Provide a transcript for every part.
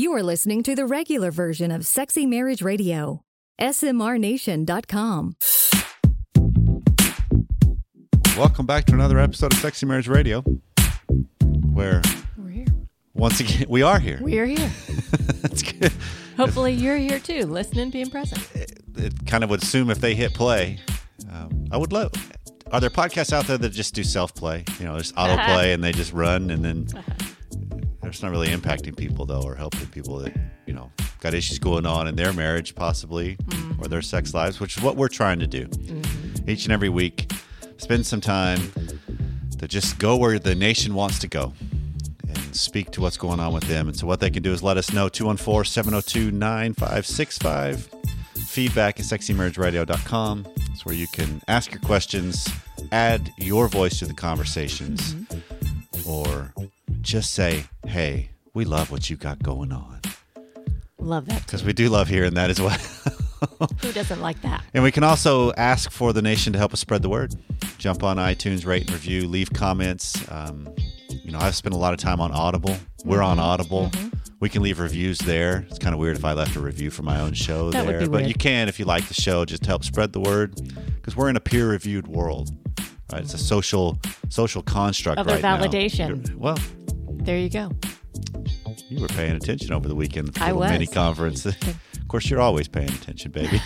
You are listening to the regular version of Sexy Marriage Radio, smrnation.com. Welcome back to another episode of Sexy Marriage Radio, where we're here. Once again, we are here. We are here. That's good. Hopefully you're here too, listening, being present. It kind of would assume if they hit play, I would love... Are there podcasts out there that just do self-play? You know, there's autoplay and they just run and then... It's not really impacting people, though, or helping people that, you know, got issues going on in their marriage, possibly, or their sex lives, which is what we're trying to do. Mm-hmm. Each and every week, spend some time to just go where the nation wants to go and speak to what's going on with them. And so what they can do is let us know, 214-702-9565, feedback at sexymarriageradio.com. It's where you can ask your questions, add your voice to the conversations, or... just say, hey, we love what you got going on. Love that. Because we do love hearing that as well. Who doesn't like that? And we can also ask for the nation to help us spread the word. Jump on iTunes, rate and review, leave comments. You know, I've spent a lot of time on Audible. We're on Audible. We can leave reviews there. It's kind of weird if I left a review for my own show that there. Would be weird. But you can if you like the show, just help spread the word. Because we're in a peer-reviewed world. Right? It's a social construct right now. Other validation. Well... there you go. You were paying attention over the weekend. I was. Mini conference. Of course, you're always paying attention, baby.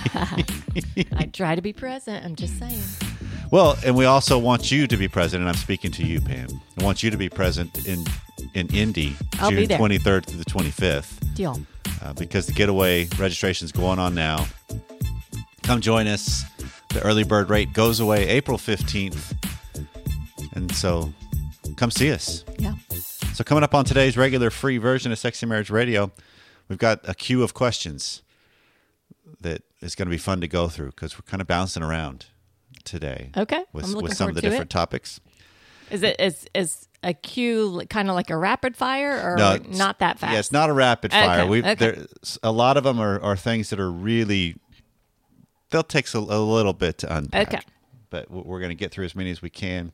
I try to be present. I'm just saying. Well, and we also want you to be present. And I'm speaking to you, Pam. I want you to be present in Indy, I'll June 23rd through the 25th. Deal. Because the getaway registration is going on now. Come join us. The early bird rate goes away April 15th. And so come see us. Yeah. So coming up on today's regular free version of Sexy Marriage Radio, we've got a queue of questions that is going to be fun to go through because we're kind of bouncing around today. Okay, with some of the different topics. Is a queue kind of like a rapid fire or no, not that fast? Yeah, it's not a rapid fire. Okay, There, a lot of them are things that are really, they'll take a little bit to unpack. Okay. But we're going to get through as many as we can.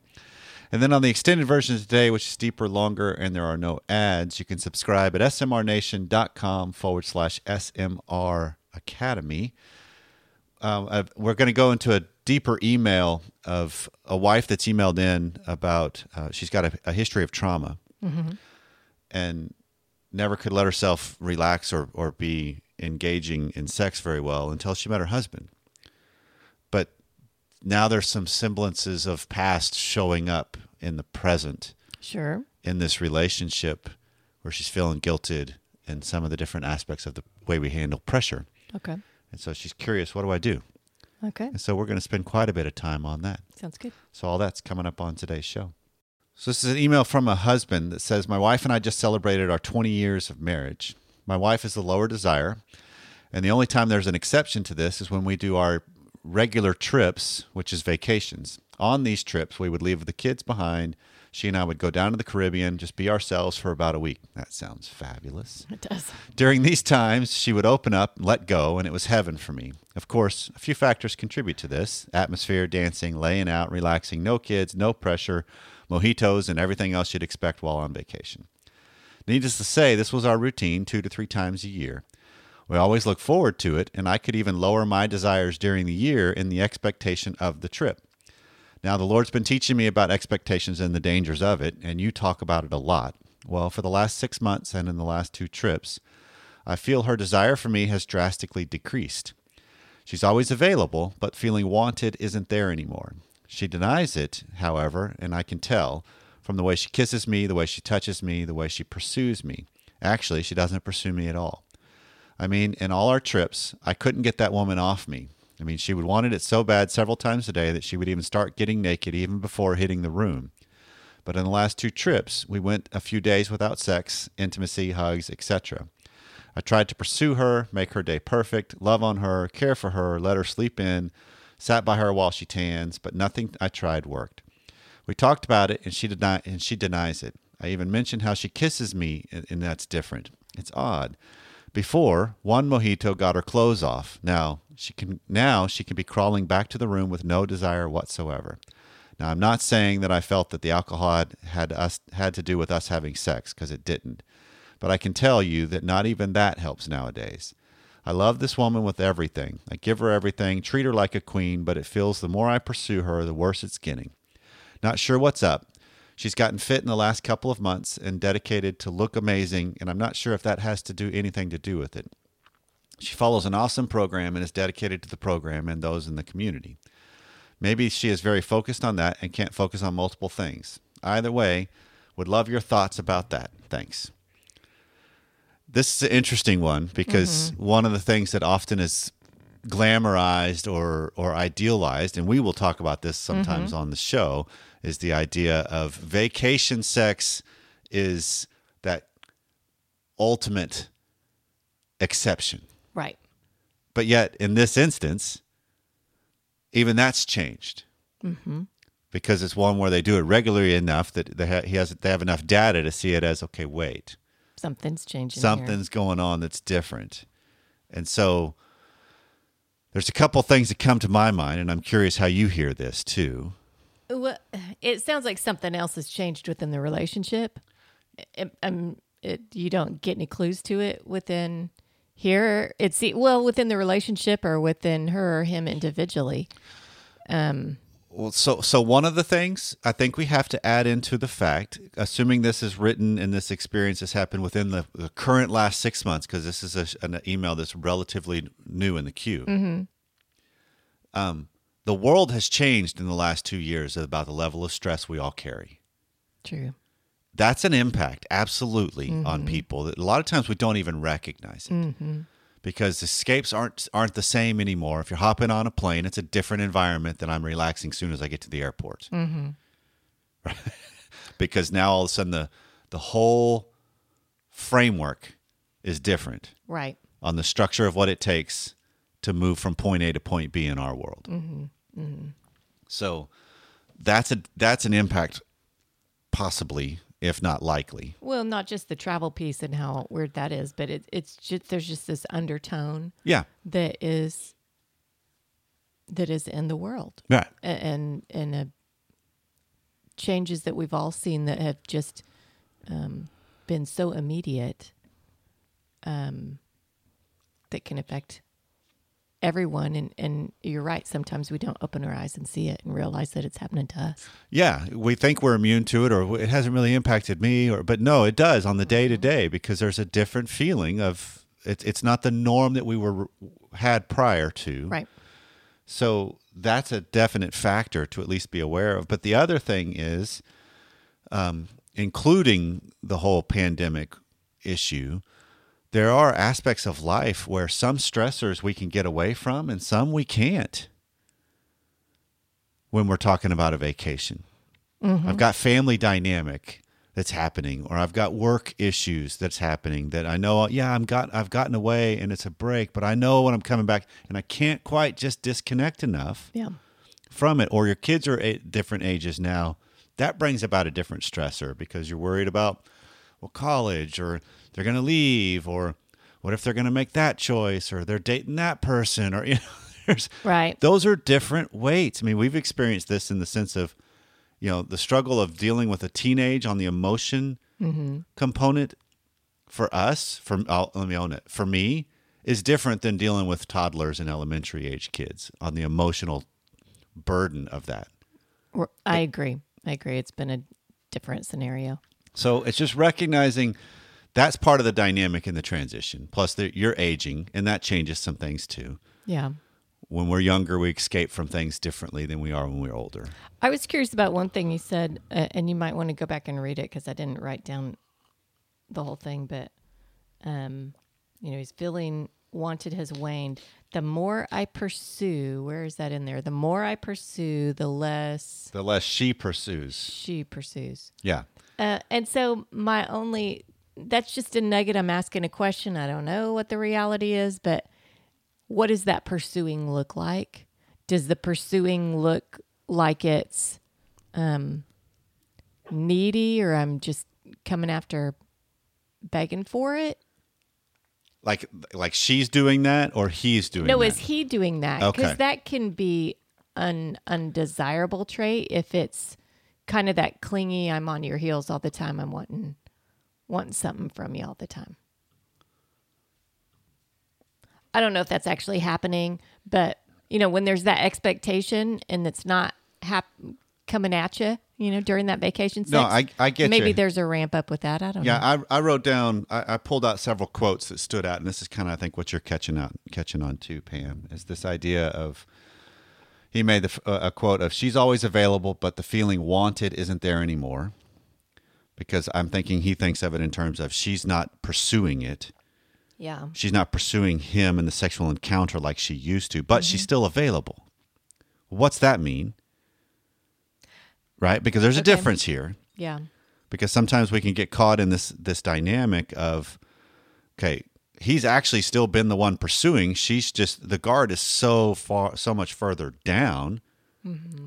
And then on the extended version today, which is deeper, longer, and there are no ads, you can subscribe at smrnation.com/SMR Academy. We're going to go into a deeper email of a wife that's emailed in about she's got a history of trauma and never could let herself relax or be engaging in sex very well until she met her husband. Now there's some semblances of past showing up in the present. Sure. In this relationship where she's feeling guilted and some of the different aspects of the way we handle pressure. Okay. And so she's curious, what do I do? Okay. And so we're going to spend quite a bit of time on that. Sounds good. So all that's coming up on today's show. So this is an email from a husband that says, my wife and I just celebrated our 20 years of marriage. My wife is the lower desire. And the only time there's an exception to this is when we do our regular trips, which is vacations. On these trips, we would leave the kids behind. She and I would go down to the Caribbean, just be ourselves for about a week. That sounds fabulous. It does. During these times, she would open up, let go, and it was heaven for me. Of course, a few factors contribute to this. Atmosphere, dancing, laying out, relaxing, no kids, no pressure, mojitos, and everything else you'd expect while on vacation. Needless to say, this was our routine 2 to 3 times a year. We always look forward to it, and I could even lower my desires during the year in the expectation of the trip. Now, the Lord's been teaching me about expectations and the dangers of it, and you talk about it a lot. Well, for the last 6 months and in the last 2 trips, I feel her desire for me has drastically decreased. She's always available, but feeling wanted isn't there anymore. She denies it, however, and I can tell from the way she kisses me, the way she touches me, the way she pursues me. Actually, she doesn't pursue me at all. I mean, in all our trips, I couldn't get that woman off me. I mean, she would wanted it so bad several times a day that she would even start getting naked even before hitting the room. But in the last 2 trips, we went a few days without sex, intimacy, hugs, etc. I tried to pursue her, make her day perfect, love on her, care for her, let her sleep in, sat by her while she tans, but nothing I tried worked. We talked about it, and she denies it. I even mentioned how she kisses me, and that's different. It's odd. Before, one mojito got her clothes off. Now she can be crawling back to the room with no desire whatsoever. Now, I'm not saying that I felt that the alcohol had to do with us having sex, because it didn't. But I can tell you that not even that helps nowadays. I love this woman with everything. I give her everything, treat her like a queen, but it feels the more I pursue her, the worse it's getting. Not sure what's up. She's gotten fit in the last couple of months and dedicated to look amazing, and I'm not sure if that has to do anything to do with it. She follows an awesome program and is dedicated to the program and those in the community. Maybe she is very focused on that and can't focus on multiple things. Either way, would love your thoughts about that. Thanks. This is an interesting one because one of the things that often is glamorized or idealized, and we will talk about this sometimes on the show, is the idea of vacation sex is that ultimate exception. Right. But yet, in this instance, even that's changed because it's one where they do it regularly enough that they have enough data to see it as, okay, wait. Something's changing. Something's going on that's different. And so there's a couple things that come to my mind, and I'm curious how you hear this too. Well, it sounds like something else has changed within the relationship. You don't get any clues to it within here. It's within the relationship or within her or him individually. Well, so one of the things I think we have to add into the fact, assuming this is written and this experience has happened within the current last 6 months, because this is an email that's relatively new in the queue. The world has changed in the last 2 years about the level of stress we all carry. True. That's an impact, absolutely, on people. A lot of times we don't even recognize it because escapes aren't the same anymore. If you're hopping on a plane, it's a different environment than I'm relaxing as soon as I get to the airport. Right? Because now all of a sudden the whole framework is different. Right. On the structure of what it takes to move from point A to point B in our world. So that's an impact, possibly, if not likely. Well, not just the travel piece and how weird that is, but it's just, there's just this undertone that is in the world. Right. And changes that we've all seen that have just been so immediate that can affect everyone. And you're right, sometimes we don't open our eyes and see it and realize that it's happening to us. Yeah, we think we're immune to it or it hasn't really impacted me, but no, it does on the day-to-day because there's a different feeling of it's not the norm that we had prior to. Right. So that's a definite factor to at least be aware of. But the other thing is, including the whole pandemic issue, there are aspects of life where some stressors we can get away from and some we can't when we're talking about a vacation. I've got family dynamic that's happening, or I've got work issues that's happening that I know, I've gotten away and it's a break, but I know when I'm coming back and I can't quite just disconnect enough from it. Or your kids are at different ages now. That brings about a different stressor because you're worried about, college, or they're going to leave, or what if they're going to make that choice, or they're dating that person, or right. Those are different weights. I mean, we've experienced this in the sense of, the struggle of dealing with a teenage on the emotion component for us. Let me own it. For me, is different than dealing with toddlers and elementary age kids on the emotional burden of that. I agree. It's been a different scenario. So it's just recognizing. That's part of the dynamic in the transition. Plus, you're aging, and that changes some things too. Yeah. When we're younger, we escape from things differently than we are when we're older. I was curious about one thing you said, and you might want to go back and read it because I didn't write down the whole thing. But, his feeling wanted has waned. The more I pursue, where is that in there? The more I pursue, the less... The less she pursues. She pursues. Yeah. And so my only... That's just a nugget. I'm asking a question. I don't know what the reality is, but what does that pursuing look like? Does the pursuing look like it's needy, or I'm just coming after begging for it? Like she's doing that or he's doing that? No, is he doing that? Okay. Because that can be an undesirable trait if it's kind of that clingy, I'm on your heels all the time, I'm wanting... wants something from you all the time. I don't know if that's actually happening, but you know, when there's that expectation and it's not coming at you, you know, during that vacation sex, no, I get maybe you. There's a ramp up with that. I don't know. Yeah, I wrote down, I pulled out several quotes that stood out, and this is kind of, I think, what you're catching on to, Pam, is this idea of, he made a quote of, she's always available, but the feeling wanted isn't there anymore. Because I'm thinking he thinks of it in terms of she's not pursuing it. Yeah. She's not pursuing him in the sexual encounter like she used to, but she's still available. What's that mean? Right? Because there's a difference here. Yeah. Because sometimes we can get caught in this dynamic of, okay, he's actually still been the one pursuing. She's just, the guard is so much further down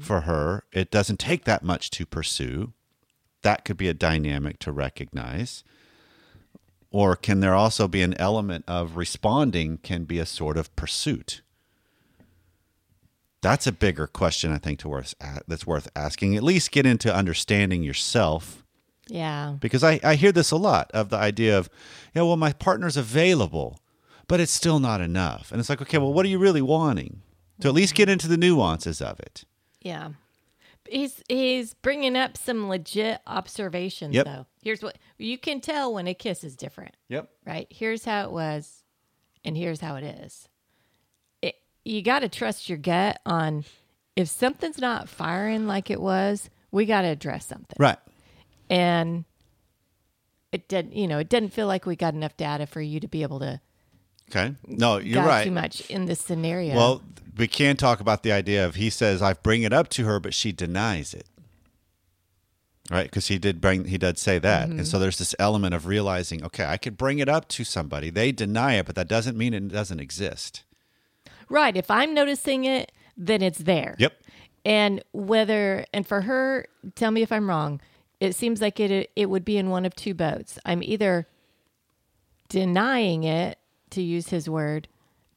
for her. It doesn't take that much to pursue. That could be a dynamic to recognize. Or can there also be an element of responding can be a sort of pursuit? That's a bigger question, I think, that's worth asking. At least get into understanding yourself. Yeah. Because I hear this a lot of the idea of, yeah, well, my partner's available, but it's still not enough. And it's like, okay, well, what are you really wanting? To at least get into the nuances of it. Yeah. He's bringing up some legit observations, though. Here's what you can tell when a kiss is different. Yep. Right? Here's how it was, and here's how it is. You got to trust your gut on if something's not firing like it was, we got to address something. Right. And it doesn't feel like we got enough data for you to be able to. Okay. No, you're right. Too much in this scenario. Well, we can talk about the idea of he says, I bring it up to her, but she denies it. Right? Because he did say that. Mm-hmm. And so there's this element of realizing, okay, I could bring it up to somebody. They deny it, but that doesn't mean it doesn't exist. Right. If I'm noticing it, then it's there. Yep. And for her, tell me if I'm wrong, it seems like it would be in one of two boats. I'm either denying it, to use his word,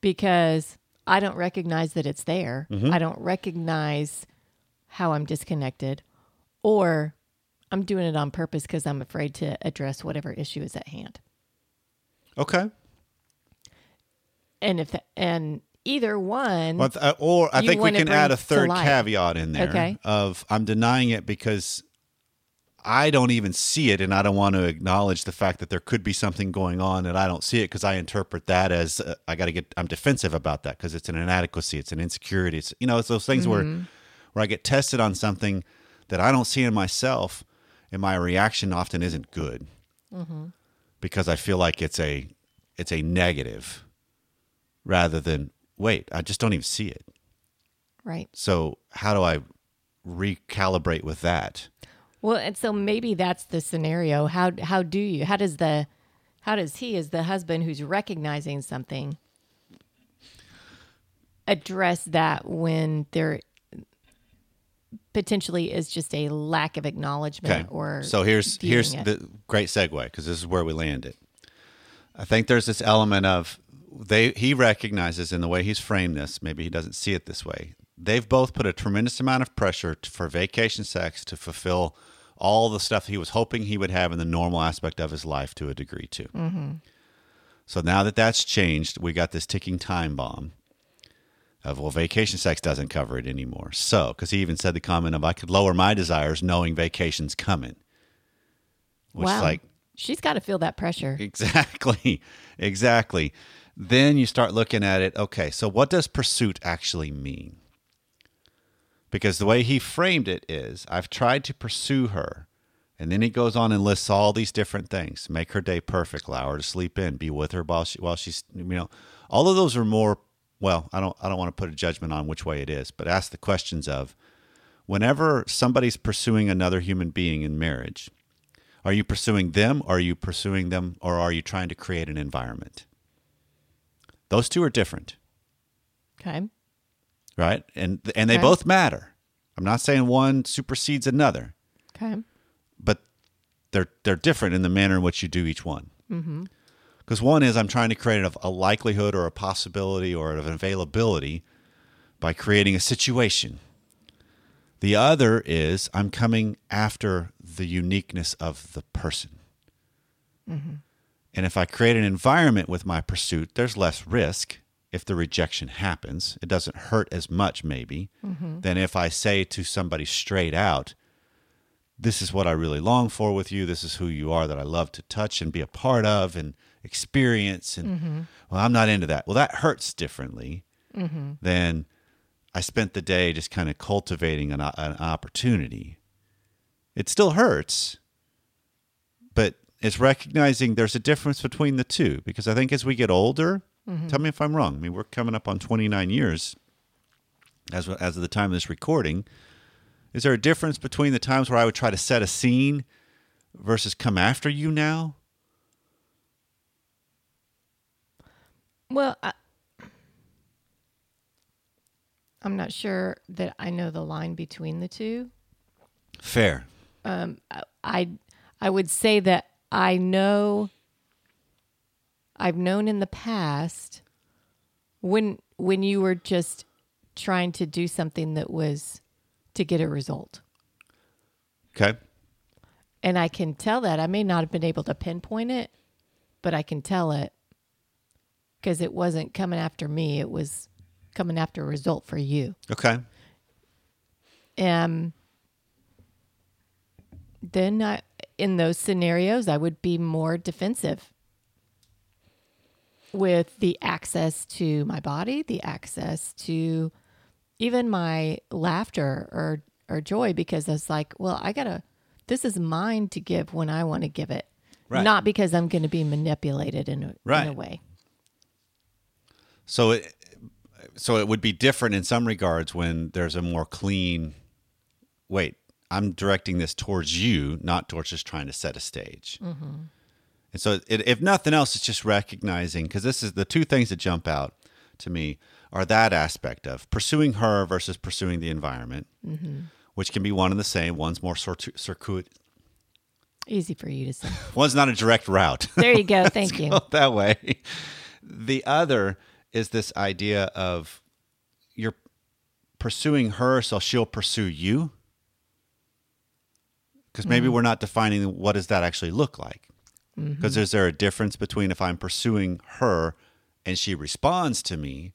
because I don't recognize that it's there. Mm-hmm. I don't recognize how I'm disconnected, or I'm doing it on purpose because I'm afraid to address whatever issue is at hand. Okay. And either one, or I think we can add a third caveat in there of I'm denying it because I don't even see it, and I don't want to acknowledge the fact that there could be something going on and I don't see it because I interpret that as I'm defensive about that because it's an inadequacy, it's an insecurity. It's, it's those things where I get tested on something that I don't see in myself, and my reaction often isn't good because I feel like it's a negative rather than, wait, I just don't even see it. Right. So how do I recalibrate with that? Well, and so maybe that's the scenario. How does he, as the husband who's recognizing something, address that when there potentially is just a lack of acknowledgement? Okay. Or so here's the great segue, because this is where we landed. I think there's this element of he recognizes in the way he's framed this. Maybe he doesn't see it this way. They've both put a tremendous amount of pressure for vacation sex to fulfill all the stuff he was hoping he would have in the normal aspect of his life to a degree, too. Mm-hmm. So now that that's changed, we got this ticking time bomb of, well, vacation sex doesn't cover it anymore. So, because he even said the comment of, I could lower my desires knowing vacation's coming. Which is like... she's got to feel that pressure. Exactly. Then you start looking at it, okay, so what does pursuit actually mean? Because the way he framed it is, I've tried to pursue her. And then he goes on and lists all these different things. Make her day perfect, allow her to sleep in, be with her while she's, all of those are more, well, I don't want to put a judgment on which way it is, but ask the questions of, whenever somebody's pursuing another human being in marriage, are you pursuing them? Are you pursuing them? Or are you trying to create an environment? Those two are different. Okay. Right? And they both matter. I'm not saying one supersedes another. Okay. But they're different in the manner in which you do each one. Mm-hmm. Because one is I'm trying to create a likelihood or a possibility or an availability by creating a situation. The other is I'm coming after the uniqueness of the person. Mm-hmm. And if I create an environment with my pursuit, there's less risk if the rejection happens. It doesn't hurt as much maybe mm-hmm. than if I say to somebody straight out, this is what I really long for with you. This is who you are that I love to touch and be a part of and experience. And mm-hmm. well, I'm not into that. Well, that hurts differently mm-hmm. than I spent the day just kind of cultivating an opportunity. It still hurts, but it's recognizing there's a difference between the two, because I think as we get older, mm-hmm. tell me if I'm wrong. I mean, we're coming up on 29 years as of the time of this recording. Is there a difference between the times where I would try to set a scene versus come after you now? Well, I'm not sure that I know the line between the two. Fair. I would say that I know, I've known in the past when you were just trying to do something that was to get a result. Okay. And I can tell that. I may not have been able to pinpoint it, but I can tell it because it wasn't coming after me. It was coming after a result for you. Okay. Then in those scenarios, I would be more defensive with the access to my body, the access to even my laughter or joy, because it's like, well, this is mine to give when I want to give it, right. Not because I'm going to be manipulated in a way. So it would be different in some regards when there's a more clean, wait, I'm directing this towards you, not towards just trying to set a stage. Mm-hmm. And so if nothing else, it's just recognizing, because this is the two things that jump out to me are that aspect of pursuing her versus pursuing the environment, mm-hmm. which can be one and the same. One's more circuit. Easy for you to say. One's not a direct route. There you go. Thank you. That way. The other is this idea of you're pursuing her, so she'll pursue you. Because maybe we're not defining what does that actually look like. Because mm-hmm. is there a difference between if I'm pursuing her and she responds to me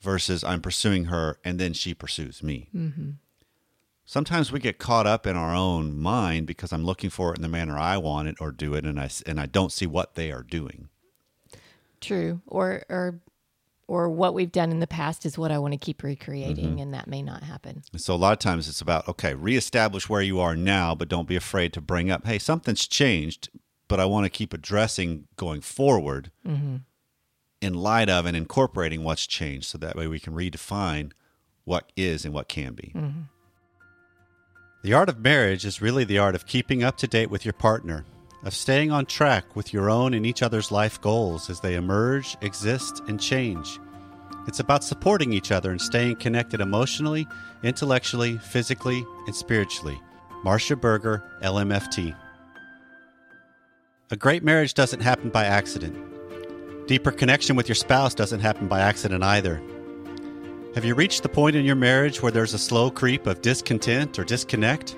versus I'm pursuing her and then she pursues me? Mm-hmm. Sometimes we get caught up in our own mind because I'm looking for it in the manner I want it or do it, and I don't see what they are doing. True, or what we've done in the past is what I want to keep recreating, mm-hmm. and that may not happen. So a lot of times it's about, okay, reestablish where you are now, but don't be afraid to bring up, hey, something's changed, but I want to keep addressing going forward mm-hmm. in light of and incorporating what's changed, so that way we can redefine what is and what can be. Mm-hmm. The art of marriage is really the art of keeping up to date with your partner, of staying on track with your own and each other's life goals as they emerge, exist, and change. It's about supporting each other and staying connected emotionally, intellectually, physically, and spiritually. Marcia Berger, LMFT. A great marriage doesn't happen by accident. Deeper connection with your spouse doesn't happen by accident either. Have you reached the point in your marriage where there's a slow creep of discontent or disconnect?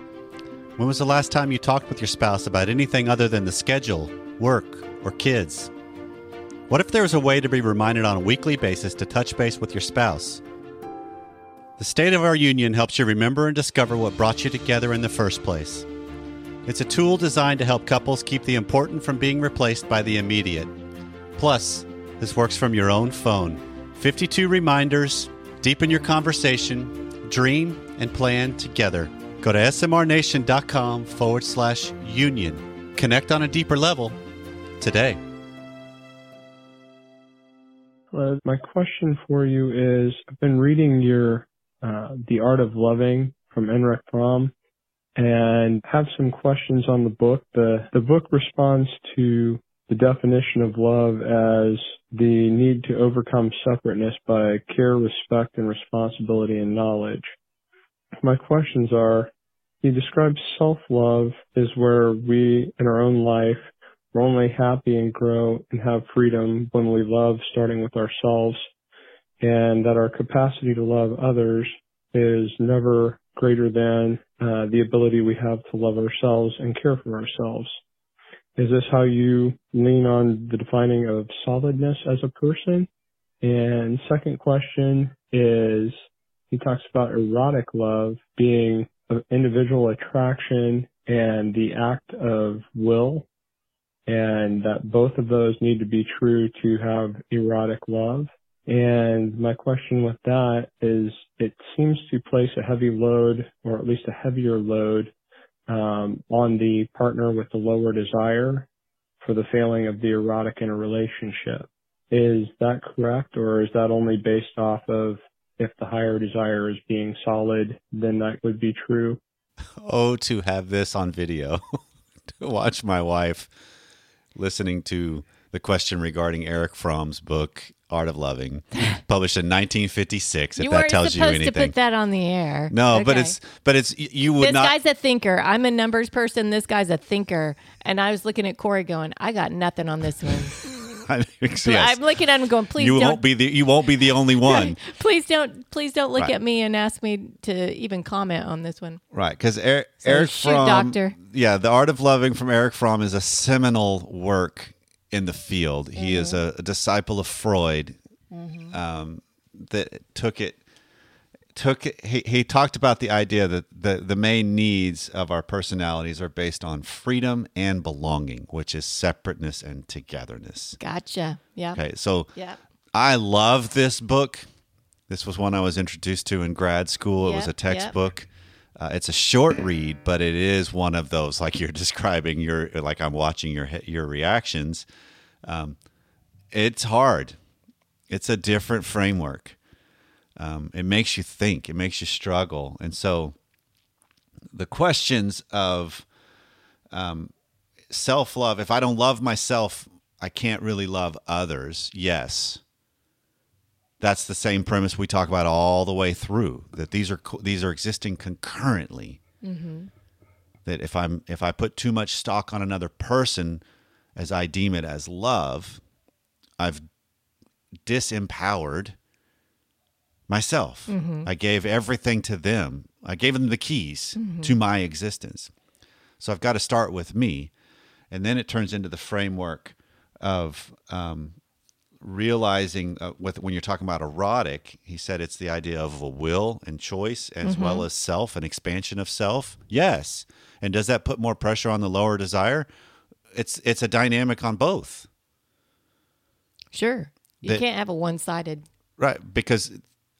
When was the last time you talked with your spouse about anything other than the schedule, work, or kids? What if there was a way to be reminded on a weekly basis to touch base with your spouse? The State of Our Union helps you remember and discover what brought you together in the first place. It's a tool designed to help couples keep the important from being replaced by the immediate. Plus, this works from your own phone. 52 reminders, deepen your conversation, dream, and plan together. Go to smrnation.com/union. Connect on a deeper level today. Well, my question for you is, I've been reading your The Art of Loving from Erich Fromm and have some questions on the book. The book responds to the definition of love as the need to overcome separateness by care, respect, and responsibility and knowledge. My questions are, you describe self-love is where we, in our own life, we're only happy and grow and have freedom when we love, starting with ourselves, and that our capacity to love others is never greater than the ability we have to love ourselves and care for ourselves. Is this how you lean on the defining of solidness as a person? And second question is, he talks about erotic love being of individual attraction and the act of will, and that both of those need to be true to have erotic love. And my question with that is, it seems to place a heavy load, or at least a heavier load, on the partner with the lower desire for the failing of the erotic in a relationship. Is that correct, or is that only based off of if the higher desire is being solid, then that would be true? Oh, to have this on video, to watch my wife listening to the question regarding Erich Fromm's book, Art of Loving, published in 1956, if that tells you anything. You weren't supposed to put that on the air. No, okay. but it's you would not. This guy's a thinker. I'm a numbers person. This guy's a thinker. And I was looking at Corey going, I got nothing on this one. Yes. I'm looking at him going, please don't. You won't be the only one. Please don't look at me and ask me to even comment on this one. Right, because Erich Fromm, doctor. Yeah, The Art of Loving from Erich Fromm is a seminal work in the field. Mm-hmm. He is a disciple of Freud, mm-hmm. That took it. He talked about the idea that the main needs of our personalities are based on freedom and belonging, which is separateness and togetherness. Gotcha. Yeah. Okay. So yeah. I love this book. This was one I was introduced to in grad school. It was a textbook. It's a short read, but it is one of those, like you're describing, I'm watching your reactions. It's hard. It's a different framework. It makes you think, it makes you struggle. And so the questions of self-love, if I don't love myself, I can't really love others. Yes. That's the same premise we talk about all the way through, that these are existing concurrently. Mm-hmm. That if I put too much stock on another person as I deem it as love, I've disempowered myself. Mm-hmm. I gave everything to them. I gave them the keys mm-hmm. to my existence. So I've got to start with me. And then it turns into the framework of realizing when you're talking about erotic, he said it's the idea of a will and choice as mm-hmm. well as self and expansion of self. Yes. And does that put more pressure on the lower desire? It's a dynamic on both. Sure. You can't have a one-sided. Right. Because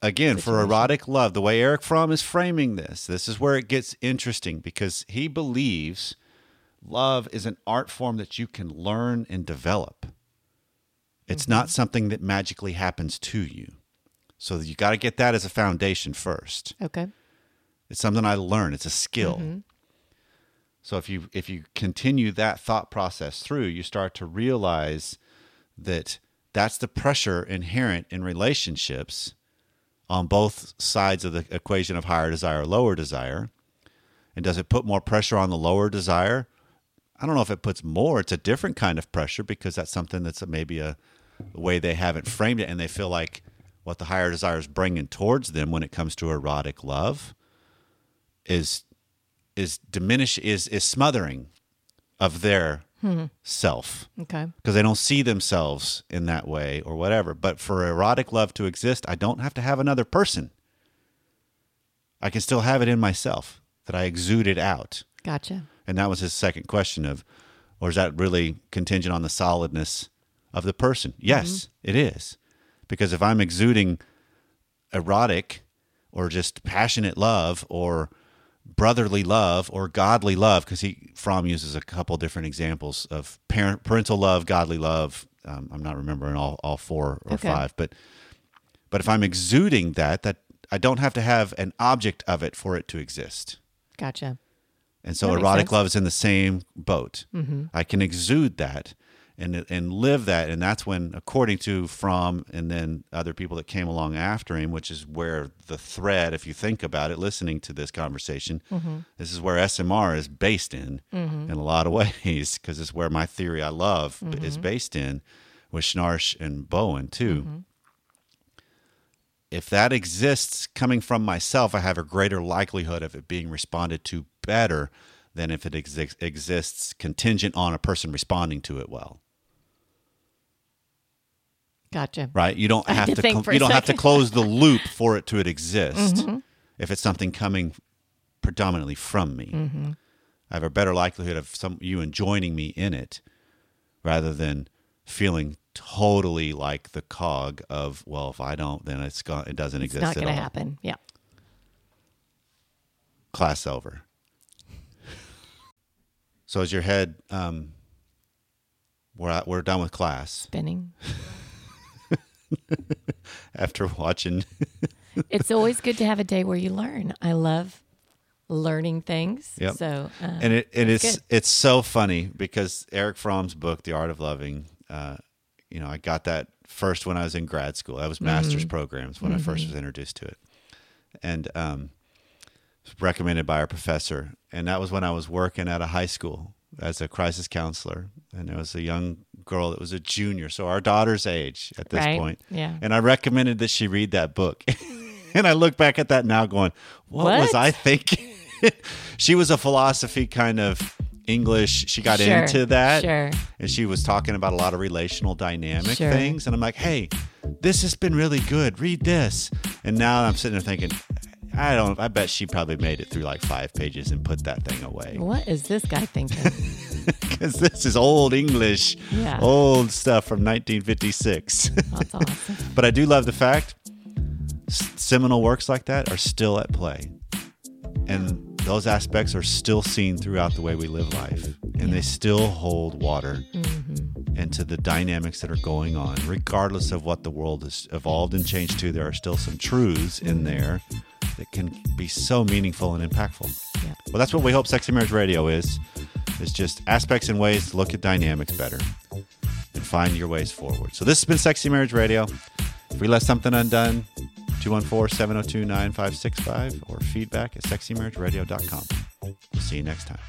again, situation. For erotic love, the way Erich Fromm is framing this is where it gets interesting, because he believes love is an art form that you can learn and develop. It's mm-hmm. not something that magically happens to you. So you got to get that as a foundation first. Okay. It's something I learn. It's a skill. Mm-hmm. So if you continue that thought process through, you start to realize that that's the pressure inherent in relationships on both sides of the equation of higher desire, lower desire. And does it put more pressure on the lower desire? I don't know if it puts more. It's a different kind of pressure, because that's something that's maybe the way they haven't framed it, and they feel like what the higher desire is bringing towards them when it comes to erotic love is smothering of their self. Okay. Because they don't see themselves in that way or whatever. But for erotic love to exist, I don't have to have another person. I can still have it in myself, that I exude it out. Gotcha. And that was his second question of, or is that really contingent on the solidness of the person? Yes, mm-hmm. it is. Because if I'm exuding erotic or just passionate love or brotherly love or godly love, because Fromm uses a couple different examples of parental love, godly love. I'm not remembering all four or five, but if I'm exuding that I don't have to have an object of it for it to exist. Gotcha. And so erotic love is in the same boat. Mm-hmm. I can exude that and live that, and that's when, according to Fromm and then other people that came along after him, which is where the thread, if you think about it, listening to this conversation, mm-hmm. this is where SMR is based in a lot of ways, because it's where my theory I love mm-hmm. is based in, with Schnarch and Bowen too. Mm-hmm. If that exists coming from myself, I have a greater likelihood of it being responded to better than if it exists contingent on a person responding to it well. Gotcha. Right? You don't have to have to close the loop for it to exist. Mm-hmm. If it's something coming predominantly from me, mm-hmm. I have a better likelihood of you joining me in it, rather than feeling totally like the cog of, well, if I don't, then it doesn't exist at all. It's not going to happen. Yeah. Class over. So is your head, we're done with class. Spinning. After watching. It's always good to have a day where you learn. I love learning things. Yep. So, and it's so funny because Erich Fromm's book, The Art of Loving, I got that first when I was in grad school. That was master's programs when I first was introduced to it. And recommended by our professor. And that was when I was working at a high school as a crisis counselor. And there was a young girl that was a junior, so our daughter's age at this point. Yeah. And I recommended that she read that book. And I look back at that now going, what was I thinking? She was a philosophy kind of English. She got into that. Sure. And she was talking about a lot of relational dynamic things. And I'm like, hey, this has been really good. Read this. And now I'm sitting there thinking, I bet she probably made it through like 5 pages and put that thing away. What is this guy thinking? Because this is old English, old stuff from 1956. That's awesome. But I do love the fact seminal works like that are still at play. And those aspects are still seen throughout the way we live life. And they still hold water into the dynamics that are going on. Regardless of what the world has evolved and changed to, there are still some truths in there that can be so meaningful and impactful. Yeah. Well, that's what we hope Sexy Marriage Radio is. It's just aspects and ways to look at dynamics better and find your ways forward. So this has been Sexy Marriage Radio. If we left something undone, 214-702-9565 or feedback at sexymarriageradio.com. We'll see you next time.